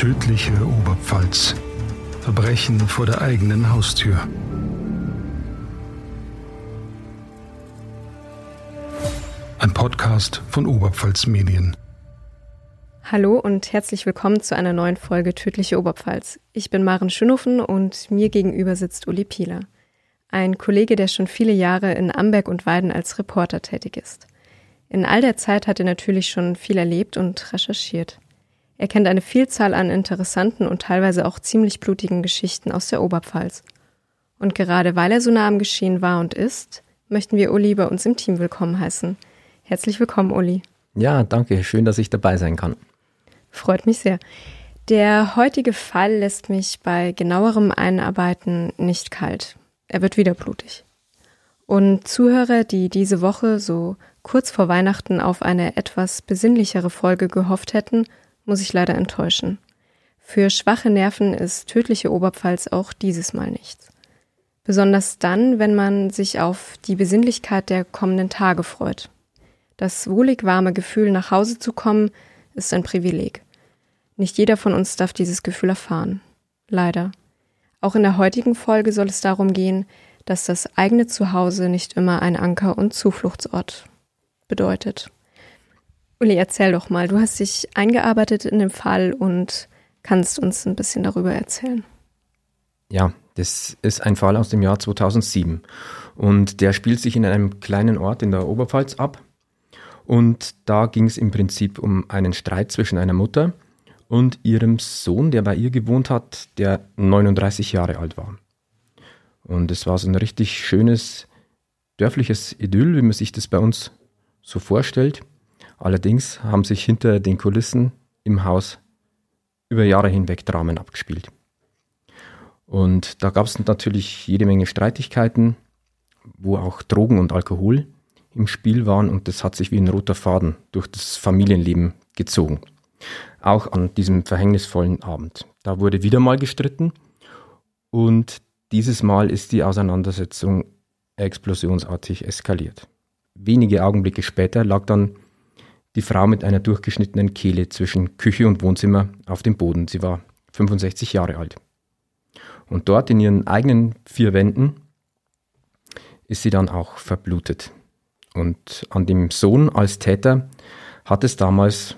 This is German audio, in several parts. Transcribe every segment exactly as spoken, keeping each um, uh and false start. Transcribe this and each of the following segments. Tödliche Oberpfalz. Verbrechen vor der eigenen Haustür. Ein Podcast von Oberpfalz-Medien. Hallo und herzlich willkommen zu einer neuen Folge Tödliche Oberpfalz. Ich bin Maren Schönhofen und mir gegenüber sitzt Uli Pieler. Ein Kollege, der schon viele Jahre in Amberg und Weiden als Reporter tätig ist. In all der Zeit hat er natürlich schon viel erlebt und recherchiert. Er kennt eine Vielzahl an interessanten und teilweise auch ziemlich blutigen Geschichten aus der Oberpfalz. Und gerade weil er so nah am Geschehen war und ist, möchten wir Uli bei uns im Team willkommen heißen. Herzlich willkommen, Uli. Ja, danke. Schön, dass ich dabei sein kann. Freut mich sehr. Der heutige Fall lässt mich bei genauerem Einarbeiten nicht kalt. Er wird wieder blutig. Und Zuhörer, die diese Woche so kurz vor Weihnachten auf eine etwas besinnlichere Folge gehofft hätten, muss ich leider enttäuschen. Für schwache Nerven ist Tödliche Oberpfalz auch dieses Mal nichts. Besonders dann, wenn man sich auf die Besinnlichkeit der kommenden Tage freut. Das wohlig warme Gefühl, nach Hause zu kommen, ist ein Privileg. Nicht jeder von uns darf dieses Gefühl erfahren. Leider. Auch in der heutigen Folge soll es darum gehen, dass das eigene Zuhause nicht immer ein Anker- und Zufluchtsort bedeutet. Uli, erzähl doch mal, du hast dich eingearbeitet in den Fall und kannst uns ein bisschen darüber erzählen. Ja, das ist ein Fall aus dem Jahr zweitausendsieben und der spielt sich in einem kleinen Ort in der Oberpfalz ab und da ging es im Prinzip um einen Streit zwischen einer Mutter und ihrem Sohn, der bei ihr gewohnt hat, der neununddreißig Jahre alt war. Und es war so ein richtig schönes dörfliches Idyll, wie man sich das bei uns so vorstellt. Allerdings haben sich hinter den Kulissen im Haus über Jahre hinweg Dramen abgespielt. Und da gab es natürlich jede Menge Streitigkeiten, wo auch Drogen und Alkohol im Spiel waren. Und das hat sich wie ein roter Faden durch das Familienleben gezogen. Auch an diesem verhängnisvollen Abend. Da wurde wieder mal gestritten. Und dieses Mal ist die Auseinandersetzung explosionsartig eskaliert. Wenige Augenblicke später lag dann die Frau mit einer durchgeschnittenen Kehle zwischen Küche und Wohnzimmer auf dem Boden. Sie war fünfundsechzig Jahre alt. Und dort in ihren eigenen vier Wänden ist sie dann auch verblutet. Und an dem Sohn als Täter hat es damals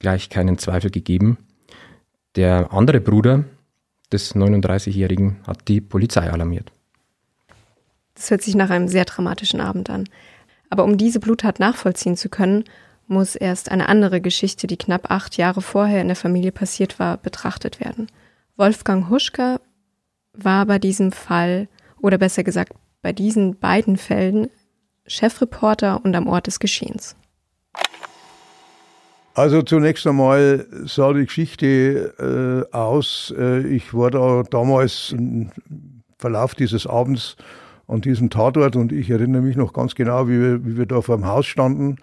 gleich keinen Zweifel gegeben. Der andere Bruder des neununddreißigjährigen hat die Polizei alarmiert. Das hört sich nach einem sehr dramatischen Abend an. Aber um diese Bluttat nachvollziehen zu können, muss erst eine andere Geschichte, die knapp acht Jahre vorher in der Familie passiert war, betrachtet werden. Wolfgang Huschka war bei diesem Fall, oder besser gesagt bei diesen beiden Fällen, Chefreporter und am Ort des Geschehens. Also zunächst einmal sah die Geschichte äh, aus. Ich war da damals im Verlauf dieses Abends an diesem Tatort und ich erinnere mich noch ganz genau, wie wir, wie wir da vor dem Haus standen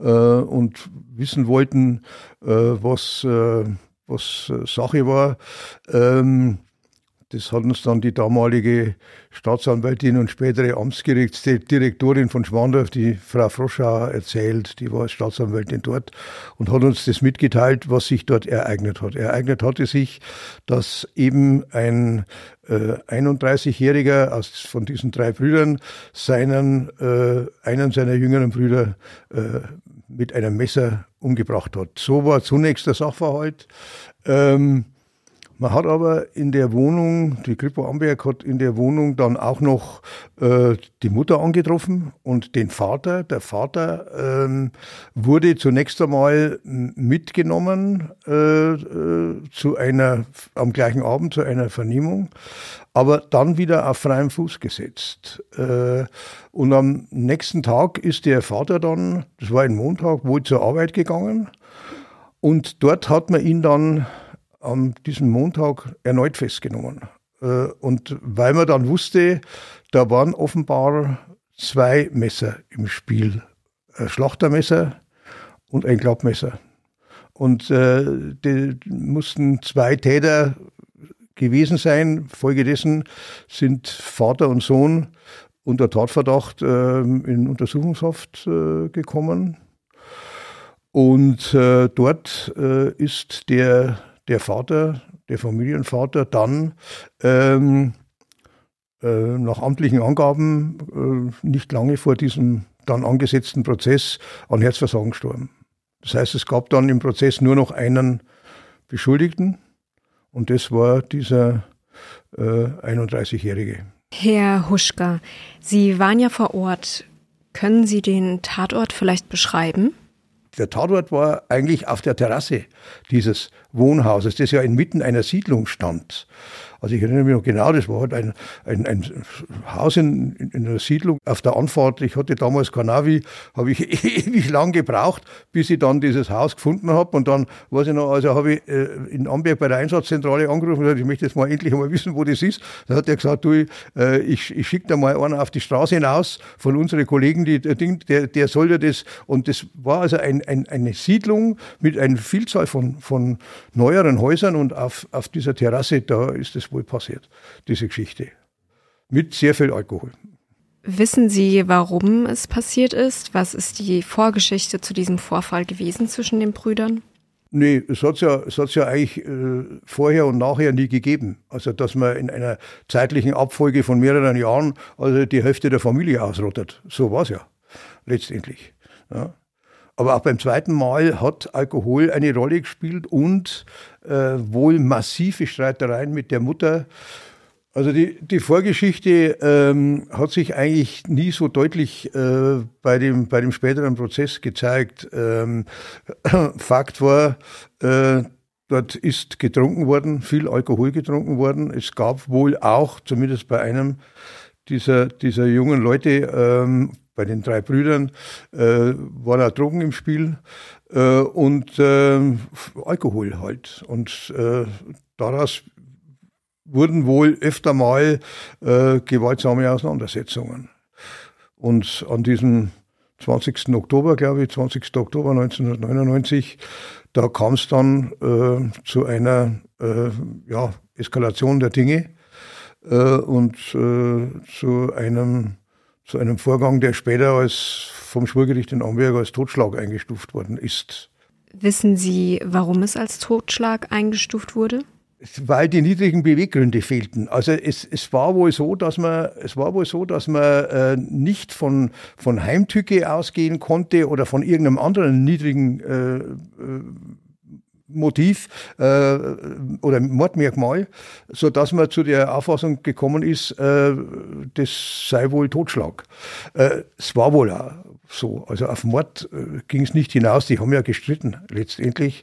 äh, und wissen wollten, äh, was, äh, was Sache war. Ähm, das hat uns dann die damalige Staatsanwältin und spätere Amtsgerichtsdirektorin von Schwandorf, die Frau Froschauer, erzählt. Die war als Staatsanwältin dort und hat uns das mitgeteilt, was sich dort ereignet hat. Ereignet hatte sich, dass eben ein einunddreißigjähriger aus, von diesen drei Brüdern seinen, äh, einen seiner jüngeren Brüder äh, mit einem Messer umgebracht hat. So war zunächst der Sachverhalt. Ähm, man hat aber in der Wohnung, die Kripo Amberg hat in der Wohnung dann auch noch äh, die Mutter angetroffen und den Vater. Der Vater ähm, wurde zunächst einmal mitgenommen äh, äh, zu einer, am gleichen Abend zu einer Vernehmung, aber dann wieder auf freiem Fuß gesetzt. Äh, und am nächsten Tag ist der Vater dann, das war ein Montag, wohl zur Arbeit gegangen und dort hat man ihn dann an diesem Montag erneut festgenommen. Und weil man dann wusste, da waren offenbar zwei Messer im Spiel. Ein Schlachtermesser und ein Klappmesser. Und äh, die mussten zwei Täter gewesen sein. Folgedessen sind Vater und Sohn unter Tatverdacht äh, in Untersuchungshaft äh, gekommen. Und äh, dort äh, ist der der Vater, der Familienvater, dann ähm, äh, nach amtlichen Angaben äh, nicht lange vor diesem dann angesetzten Prozess an Herzversagen gestorben. Das heißt, es gab dann im Prozess nur noch einen Beschuldigten und das war dieser äh, einunddreißigjährige. Herr Huschka, Sie waren ja vor Ort. Können Sie den Tatort vielleicht beschreiben? Der Tatort war eigentlich auf der Terrasse dieses Wohnhauses, das ja inmitten einer Siedlung stand. Also ich erinnere mich noch genau, das war halt ein, ein, ein Haus in, in einer Siedlung. Auf der Anfahrt, ich hatte damals kein Navi, habe ich ewig lang gebraucht, bis ich dann dieses Haus gefunden habe. Und dann, weiß ich noch, also habe ich in Amberg bei der Einsatzzentrale angerufen und gesagt, ich möchte jetzt mal endlich mal wissen, wo das ist. Dann hat er gesagt, du, ich, ich schicke da mal einen auf die Straße hinaus von unseren Kollegen, die, der, der soll ja das. Und das war also ein, ein, eine Siedlung mit einer Vielzahl von, von neueren Häusern und auf, auf dieser Terrasse, da ist das wohl passiert, diese Geschichte. Mit sehr viel Alkohol. Wissen Sie, warum es passiert ist? Was ist die Vorgeschichte zu diesem Vorfall gewesen zwischen den Brüdern? Nee, es hat es ja, es hat's ja eigentlich äh, vorher und nachher nie gegeben. Also, dass man in einer zeitlichen Abfolge von mehreren Jahren also die Hälfte der Familie ausrottet. So war es ja letztendlich. Ja. Aber auch beim zweiten Mal hat Alkohol eine Rolle gespielt und äh, wohl massive Streitereien mit der Mutter. Also die, die Vorgeschichte ähm, hat sich eigentlich nie so deutlich äh, bei dem, bei dem späteren Prozess gezeigt. Ähm, Fakt war, äh, dort ist getrunken worden, viel Alkohol getrunken worden. Es gab wohl auch, zumindest bei einem dieser, dieser jungen Leute, ähm, bei den drei Brüdern äh, waren auch Drogen im Spiel äh, und äh, Alkohol halt. Und äh, daraus wurden wohl öfter mal äh, gewaltsame Auseinandersetzungen. Und an diesem zwanzigsten Oktober, glaube ich, zwanzigsten Oktober neunzehnhundertneunundneunzig, da kam es dann äh, zu einer äh, ja, Eskalation der Dinge äh, und äh, zu einem zu einem Vorgang, der später als vom Schwurgericht in Amberg als Totschlag eingestuft worden ist. Wissen Sie, warum es als Totschlag eingestuft wurde? Weil die niedrigen Beweggründe fehlten. Also es, es war wohl so, dass man es war wohl so, dass man äh, nicht von von Heimtücke ausgehen konnte oder von irgendeinem anderen niedrigen äh, äh, Motiv äh, oder Mordmerkmal, sodass man zu der Auffassung gekommen ist, äh, das sei wohl Totschlag. Äh, es war wohl auch so. Also auf Mord äh, ging es nicht hinaus. Die haben ja gestritten letztendlich.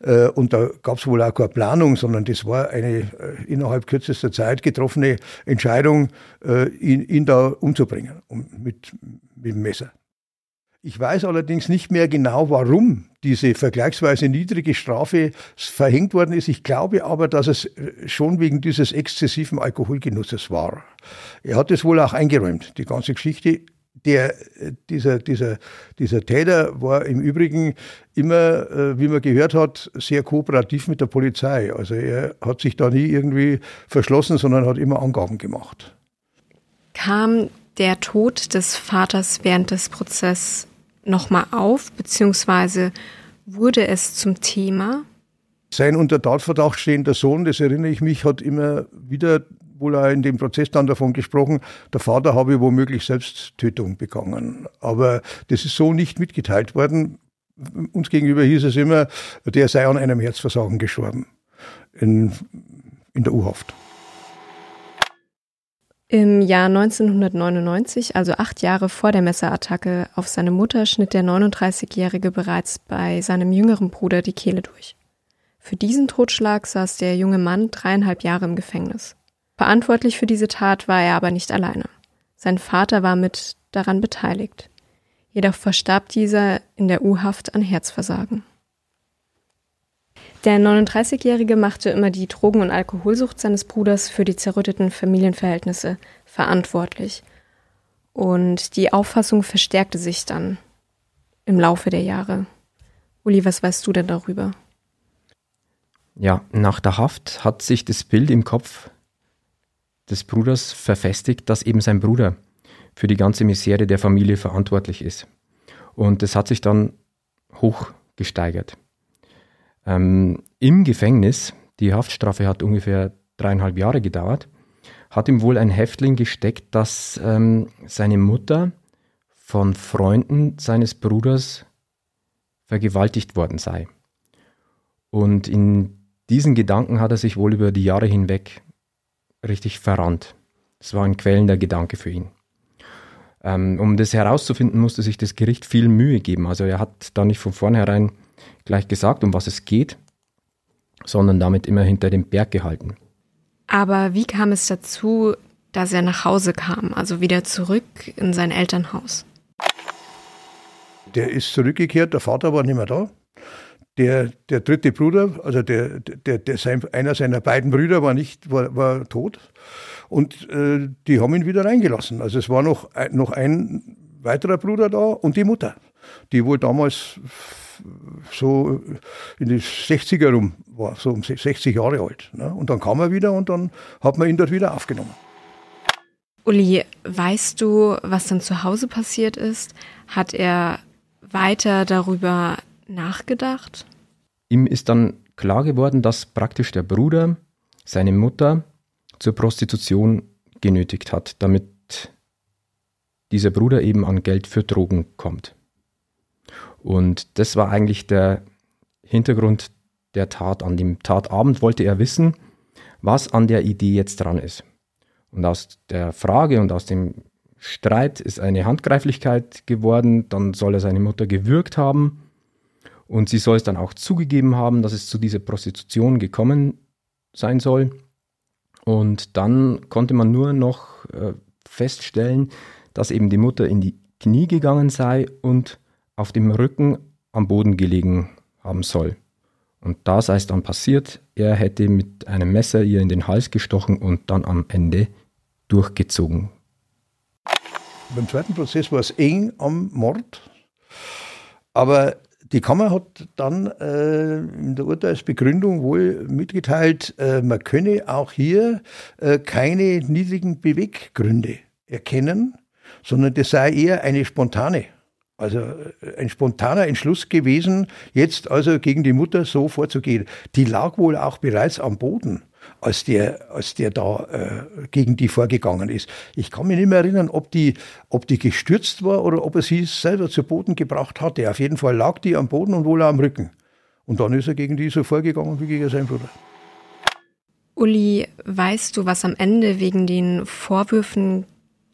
Äh, und da gab es wohl auch keine Planung, sondern das war eine äh, innerhalb kürzester Zeit getroffene Entscheidung, äh, ihn, ihn da umzubringen um, mit, mit dem Messer. Ich weiß allerdings nicht mehr genau, warum diese vergleichsweise niedrige Strafe verhängt worden ist. Ich glaube aber, dass es schon wegen dieses exzessiven Alkoholgenusses war. Er hat es wohl auch eingeräumt, die ganze Geschichte. Der, dieser, dieser, dieser Täter war im Übrigen immer, wie man gehört hat, sehr kooperativ mit der Polizei. Also er hat sich da nie irgendwie verschlossen, sondern hat immer Angaben gemacht. Kam der Tod des Vaters während des Prozesses nochmal auf, beziehungsweise wurde es zum Thema? Sein unter Tatverdacht stehender Sohn, das erinnere ich mich, hat immer wieder, wohl auch in dem Prozess dann davon gesprochen, der Vater habe womöglich Selbsttötung begangen. Aber das ist so nicht mitgeteilt worden. Uns gegenüber hieß es immer, der sei an einem Herzversagen gestorben in, in der U-Haft. Im Jahr neunzehnhundertneunundneunzig, also acht Jahre vor der Messerattacke auf seine Mutter, schnitt der neununddreißigjährige bereits bei seinem jüngeren Bruder die Kehle durch. Für diesen Totschlag saß der junge Mann dreieinhalb Jahre im Gefängnis. Verantwortlich für diese Tat war er aber nicht alleine. Sein Vater war mit daran beteiligt. Jedoch verstarb dieser in der U-Haft an Herzversagen. Der neununddreißigjährige machte immer die Drogen- und Alkoholsucht seines Bruders für die zerrütteten Familienverhältnisse verantwortlich. Und die Auffassung verstärkte sich dann im Laufe der Jahre. Uli, was weißt du denn darüber? Ja, nach der Haft hat sich das Bild im Kopf des Bruders verfestigt, dass eben sein Bruder für die ganze Misere der Familie verantwortlich ist. Und das hat sich dann hoch gesteigert. ähm, im Gefängnis, die Haftstrafe hat ungefähr dreieinhalb Jahre gedauert, hat ihm wohl ein Häftling gesteckt, dass ähm, seine Mutter von Freunden seines Bruders vergewaltigt worden sei. Und in diesen Gedanken hat er sich wohl über die Jahre hinweg richtig verrannt. Das war ein quälender Gedanke für ihn. Ähm, um das herauszufinden, musste sich das Gericht viel Mühe geben. Also er hat da nicht von vornherein gleich gesagt, um was es geht, sondern damit immer hinter dem Berg gehalten. Aber wie kam es dazu, dass er nach Hause kam, also wieder zurück in sein Elternhaus? Der ist zurückgekehrt, der Vater war nicht mehr da. Der, der dritte Bruder, also der, der, der sein, einer seiner beiden Brüder war, nicht, war, war tot und äh, die haben ihn wieder reingelassen. Also es war noch, noch ein weiterer Bruder da und die Mutter, die wohl damals so in die sechziger rum war, so um sechzig Jahre alt. Ne? Und dann kam er wieder und dann hat man ihn dort wieder aufgenommen. Uli, weißt du, was dann zu Hause passiert ist? Hat er weiter darüber nachgedacht? Ihm ist dann klar geworden, dass praktisch der Bruder seine Mutter zur Prostitution genötigt hat, damit dieser Bruder eben an Geld für Drogen kommt. Und das war eigentlich der Hintergrund der Tat. An dem Tatabend wollte er wissen, was an der Idee jetzt dran ist. Und aus der Frage und aus dem Streit ist eine Handgreiflichkeit geworden. Dann soll er seine Mutter gewürgt haben. Und sie soll es dann auch zugegeben haben, dass es zu dieser Prostitution gekommen sein soll. Und dann konnte man nur noch äh, feststellen, dass eben die Mutter in die Knie gegangen sei und auf dem Rücken am Boden gelegen haben soll. Und da sei es dann passiert, er hätte mit einem Messer ihr in den Hals gestochen und dann am Ende durchgezogen. Beim zweiten Prozess war es eng am Mord, aber die Kammer hat dann äh, in der Urteilsbegründung wohl mitgeteilt, äh, man könne auch hier äh, keine niedrigen Beweggründe erkennen, sondern das sei eher eine spontane, also ein spontaner Entschluss gewesen, jetzt also gegen die Mutter so vorzugehen. Die lag wohl auch bereits am Boden, als der, als der da äh, gegen die vorgegangen ist. Ich kann mich nicht mehr erinnern, ob die, ob die gestürzt war oder ob er sie selber zu Boden gebracht hatte. Auf jeden Fall lag die am Boden und wohl am Rücken. Und dann ist er gegen die so vorgegangen wie gegen seinen Bruder. Uli, weißt du, was am Ende wegen den Vorwürfen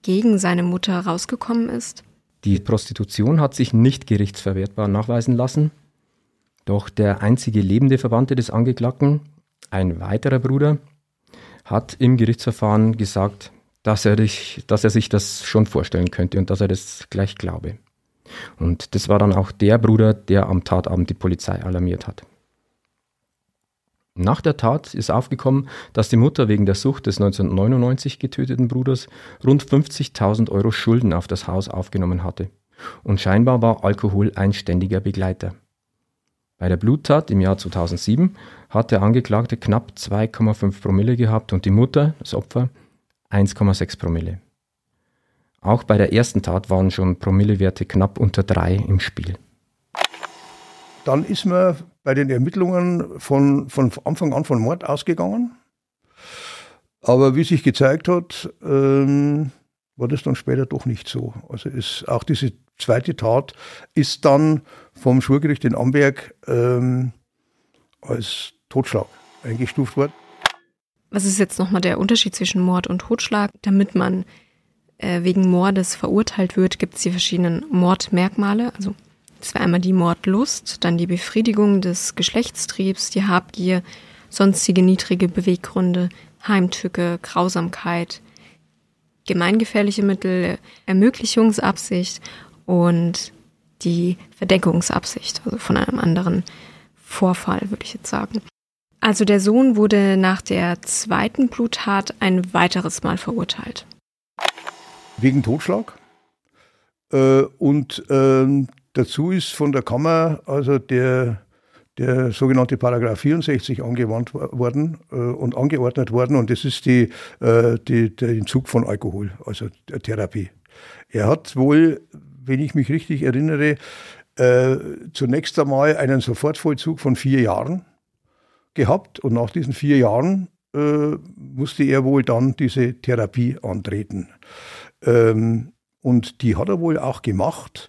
gegen seine Mutter rausgekommen ist? Die Prostitution hat sich nicht gerichtsverwertbar nachweisen lassen. Doch der einzige lebende Verwandte des Angeklagten, ein weiterer Bruder, hat im Gerichtsverfahren gesagt, dass er, dich, dass er sich das schon vorstellen könnte und dass er das gleich glaube. Und das war dann auch der Bruder, der am Tatabend die Polizei alarmiert hat. Nach der Tat ist aufgekommen, dass die Mutter wegen der Sucht des neunzehnhundertneunundneunzig getöteten Bruders rund fünfzigtausend Euro Schulden auf das Haus aufgenommen hatte. Und scheinbar war Alkohol ein ständiger Begleiter. Bei der Bluttat im Jahr zweitausendsieben hat der Angeklagte knapp zwei Komma fünf Promille gehabt und die Mutter, das Opfer, eins Komma sechs Promille. Auch bei der ersten Tat waren schon Promillewerte knapp unter drei im Spiel. Dann ist man bei den Ermittlungen von, von Anfang an von Mord ausgegangen. Aber wie sich gezeigt hat, ähm, war das dann später doch nicht so. Also ist auch diese zweite Tat ist dann vom Schwurgericht in Amberg ähm, als Totschlag eingestuft worden. Was ist jetzt nochmal der Unterschied zwischen Mord und Totschlag? Damit man äh, wegen Mordes verurteilt wird, gibt es die verschiedenen Mordmerkmale. Also das wäre einmal die Mordlust, dann die Befriedigung des Geschlechtstriebs, die Habgier, sonstige niedrige Beweggründe, Heimtücke, Grausamkeit, gemeingefährliche Mittel, Ermöglichungsabsicht und die Verdeckungsabsicht, also von einem anderen Vorfall, würde ich jetzt sagen. Also der Sohn wurde nach der zweiten Bluttat ein weiteres Mal verurteilt. Wegen Totschlag. Äh, und ähm, dazu ist von der Kammer also der, der sogenannte Paragraph vierundsechzig angewandt worden äh, und angeordnet worden. Und das ist die, äh, die, der Entzug von Alkohol, also der Therapie. Er hat wohl, wenn ich mich richtig erinnere, äh, zunächst einmal einen Sofortvollzug von vier Jahren gehabt. Und nach diesen vier Jahren äh, musste er wohl dann diese Therapie antreten. Ähm, und die hat er wohl auch gemacht,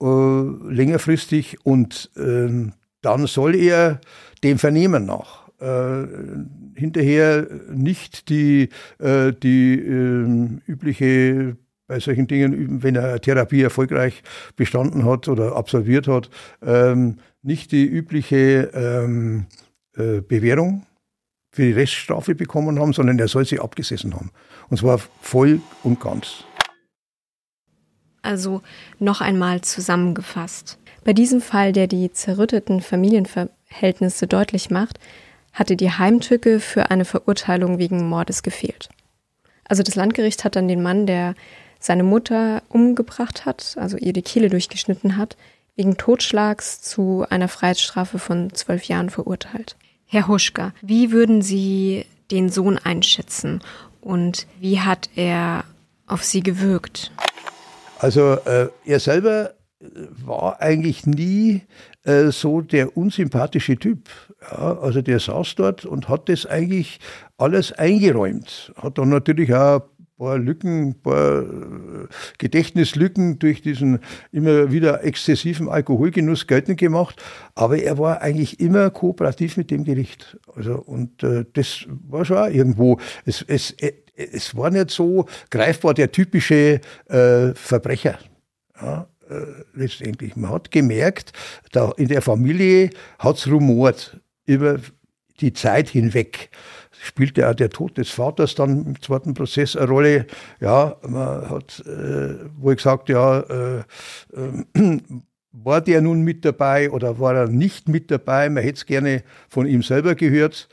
äh, längerfristig. Und äh, dann soll er dem Vernehmen nach Äh, hinterher nicht die, äh, die äh, übliche, bei solchen Dingen, wenn er Therapie erfolgreich bestanden hat oder absolviert hat, ähm, nicht die übliche ähm, äh, Bewährung für die Reststrafe bekommen haben, sondern er soll sie abgesessen haben. Und zwar voll und ganz. Also noch einmal zusammengefasst. Bei diesem Fall, der die zerrütteten Familienverhältnisse deutlich macht, hatte die Heimtücke für eine Verurteilung wegen Mordes gefehlt. Also das Landgericht hat dann den Mann, der seine Mutter umgebracht hat, also ihr die Kehle durchgeschnitten hat, wegen Totschlags zu einer Freiheitsstrafe von zwölf Jahren verurteilt. Herr Huschka, wie würden Sie den Sohn einschätzen und wie hat er auf Sie gewirkt? Also äh, er selber war eigentlich nie äh, so der unsympathische Typ. Ja, also der saß dort und hat das eigentlich alles eingeräumt. Hat dann natürlich auch ein paar Lücken, ein paar Gedächtnislücken durch diesen immer wieder exzessiven Alkoholgenuss geltend gemacht. Aber er war eigentlich immer kooperativ mit dem Gericht. Also, und äh, das war schon auch irgendwo. Es, es, es war nicht so greifbar der typische äh, Verbrecher. Ja. Letztendlich. Man hat gemerkt, da in der Familie hat es rumort über die Zeit hinweg. Spielte auch der Tod des Vaters dann im zweiten Prozess eine Rolle. Ja, man hat äh, wohl gesagt, ja, äh, äh, war der nun mit dabei oder war er nicht mit dabei? Man hätte es gerne von ihm selber gehört.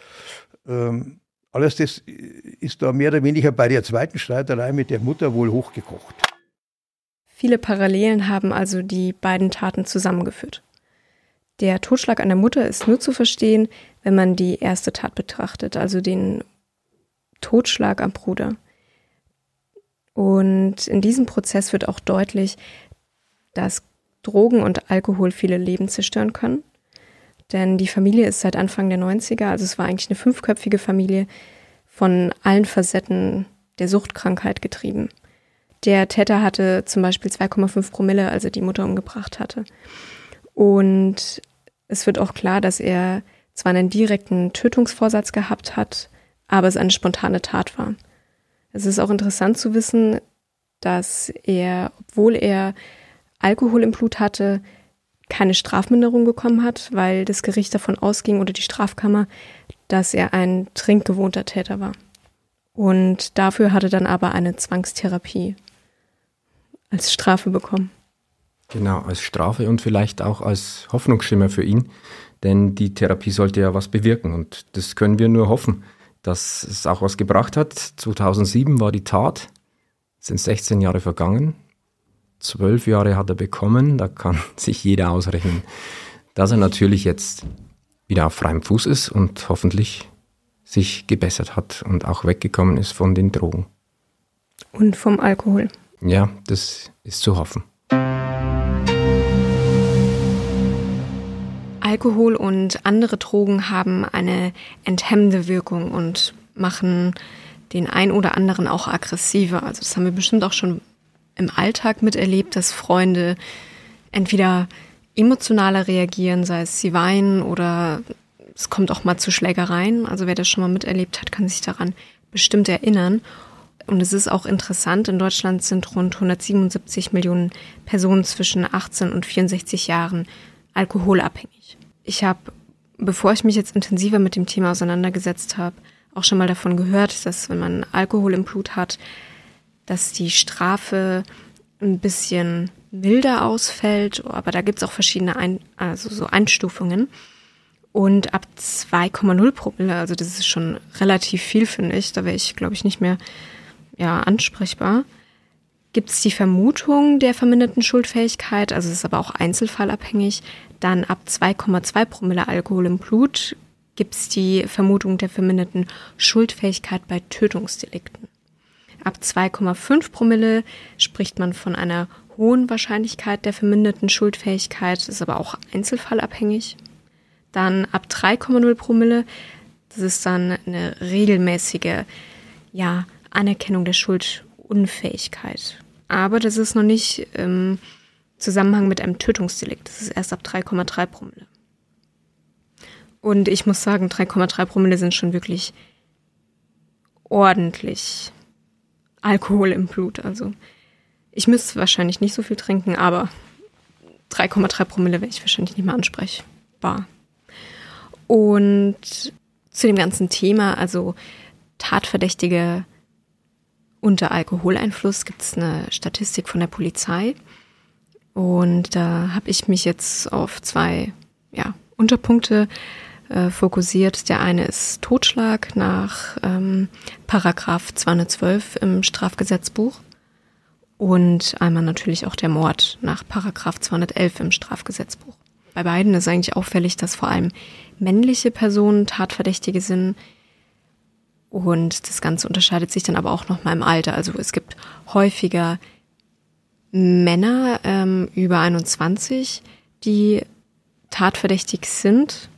Ähm, alles das ist da mehr oder weniger bei der zweiten Streiterei mit der Mutter wohl hochgekocht. Viele Parallelen haben also die beiden Taten zusammengeführt. Der Totschlag an der Mutter ist nur zu verstehen, wenn man die erste Tat betrachtet, also den Totschlag am Bruder. Und in diesem Prozess wird auch deutlich, dass Drogen und Alkohol viele Leben zerstören können. Denn die Familie ist seit Anfang der neunziger, also es war eigentlich eine fünfköpfige Familie, von allen Facetten der Suchtkrankheit getrieben. Der Täter hatte zum Beispiel zwei Komma fünf Promille, als er die Mutter umgebracht hatte. Und es wird auch klar, dass er zwar einen direkten Tötungsvorsatz gehabt hat, aber es eine spontane Tat war. Es ist auch interessant zu wissen, dass er, obwohl er Alkohol im Blut hatte, keine Strafminderung bekommen hat, weil das Gericht davon ausging oder die Strafkammer, dass er ein trinkgewohnter Täter war. Und dafür hatte dann aber eine Zwangstherapie als Strafe bekommen. Genau, als Strafe und vielleicht auch als Hoffnungsschimmer für ihn, denn die Therapie sollte ja was bewirken und das können wir nur hoffen, dass es auch was gebracht hat. zweitausendsieben war die Tat, es sind sechzehn Jahre vergangen, zwölf Jahre hat er bekommen, da kann sich jeder ausrechnen, dass er natürlich jetzt wieder auf freiem Fuß ist und hoffentlich sich gebessert hat und auch weggekommen ist von den Drogen. Und vom Alkohol. Ja, das ist zu hoffen. Alkohol und andere Drogen haben eine enthemmende Wirkung und machen den einen oder anderen auch aggressiver. Also das haben wir bestimmt auch schon im Alltag miterlebt, dass Freunde entweder emotionaler reagieren, sei es sie weinen oder es kommt auch mal zu Schlägereien. Also wer das schon mal miterlebt hat, kann sich daran bestimmt erinnern. Und es ist auch interessant, in Deutschland sind rund hundertsiebenundsiebzig Millionen Personen zwischen achtzehn und vierundsechzig Jahren alkoholabhängig. Ich habe, bevor ich mich jetzt intensiver mit dem Thema auseinandergesetzt habe, auch schon mal davon gehört, dass wenn man Alkohol im Blut hat, dass die Strafe ein bisschen milder ausfällt. Aber da gibt es auch verschiedene Ein- also so Einstufungen. Und ab zwei Komma null Promille, also das ist schon relativ viel, finde ich, da wäre ich, glaube ich, nicht mehr ja, ansprechbar, gibt es die Vermutung der verminderten Schuldfähigkeit, also es ist aber auch einzelfallabhängig, dann ab zwei Komma zwei Promille Alkohol im Blut gibt es die Vermutung der verminderten Schuldfähigkeit bei Tötungsdelikten. Ab zwei Komma fünf Promille spricht man von einer hohen Wahrscheinlichkeit der verminderten Schuldfähigkeit, ist aber auch einzelfallabhängig. Dann ab drei Komma null Promille, das ist dann eine regelmäßige ja, Anerkennung der Schuldunfähigkeit. Aber das ist noch nicht im Zusammenhang mit einem Tötungsdelikt, das ist erst ab drei Komma drei Promille. Und ich muss sagen, drei Komma drei Promille sind schon wirklich ordentlich Alkohol im Blut. Also ich müsste wahrscheinlich nicht so viel trinken, aber drei Komma drei Promille wäre ich wahrscheinlich nicht mehr ansprechbar. Und zu dem ganzen Thema, also Tatverdächtige unter Alkoholeinfluss, gibt es eine Statistik von der Polizei. Und da habe ich mich jetzt auf zwei ja, Unterpunkte äh, fokussiert. Der eine ist Totschlag nach ähm, Paragraph zweihundertzwölf im Strafgesetzbuch. Und einmal natürlich auch der Mord nach Paragraph zweihundertelf im Strafgesetzbuch. Bei beiden ist eigentlich auffällig, dass vor allem männliche Personen Tatverdächtige sind. Und das Ganze unterscheidet sich dann aber auch nochmal im Alter. Also es gibt häufiger Männer ähm, über einundzwanzig, die tatverdächtig sind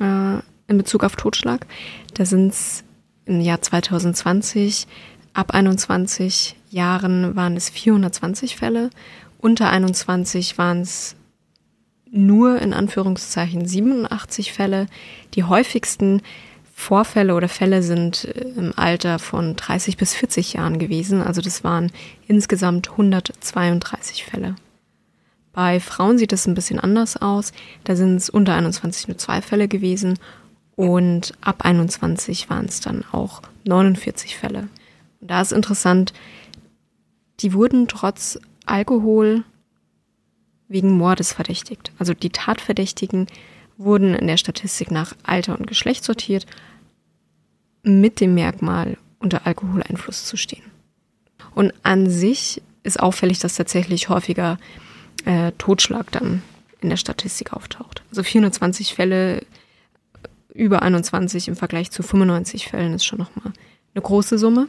äh, in Bezug auf Totschlag. Da sind es im Jahr zwanzig zwanzig ab einundzwanzig Jahren waren es vierhundertzwanzig Fälle, unter einundzwanzig waren es nur in Anführungszeichen siebenundachtzig Fälle. Die häufigsten Vorfälle oder Fälle sind im Alter von dreißig bis vierzig Jahren gewesen. Also das waren insgesamt hundertzweiunddreißig Fälle. Bei Frauen sieht es ein bisschen anders aus. Da sind es unter einundzwanzig nur zwei Fälle gewesen und ab einundzwanzig waren es dann auch neunundvierzig Fälle. Und da ist interessant, die wurden trotz Alkohol wegen Mordes verdächtigt. Also die Tatverdächtigen wurden in der Statistik nach Alter und Geschlecht sortiert, mit dem Merkmal unter Alkoholeinfluss zu stehen. Und an sich ist auffällig, dass tatsächlich häufiger äh, Totschlag dann in der Statistik auftaucht. Also vierhundertzwanzig Fälle über einundzwanzig im Vergleich zu fünfundneunzig Fällen ist schon nochmal eine große Summe.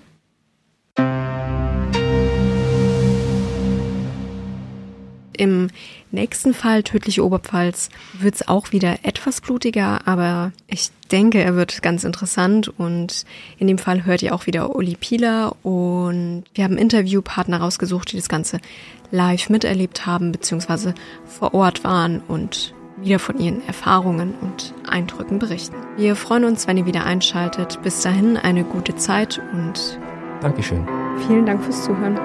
Im nächsten Fall, Tödliche Oberpfalz, wird es auch wieder etwas blutiger, aber ich denke, er wird ganz interessant und in dem Fall hört ihr auch wieder Uli Pieler und wir haben Interviewpartner rausgesucht, die das Ganze live miterlebt haben bzw. vor Ort waren und wieder von ihren Erfahrungen und Eindrücken berichten. Wir freuen uns, wenn ihr wieder einschaltet. Bis dahin eine gute Zeit und Dankeschön. Vielen Dank fürs Zuhören.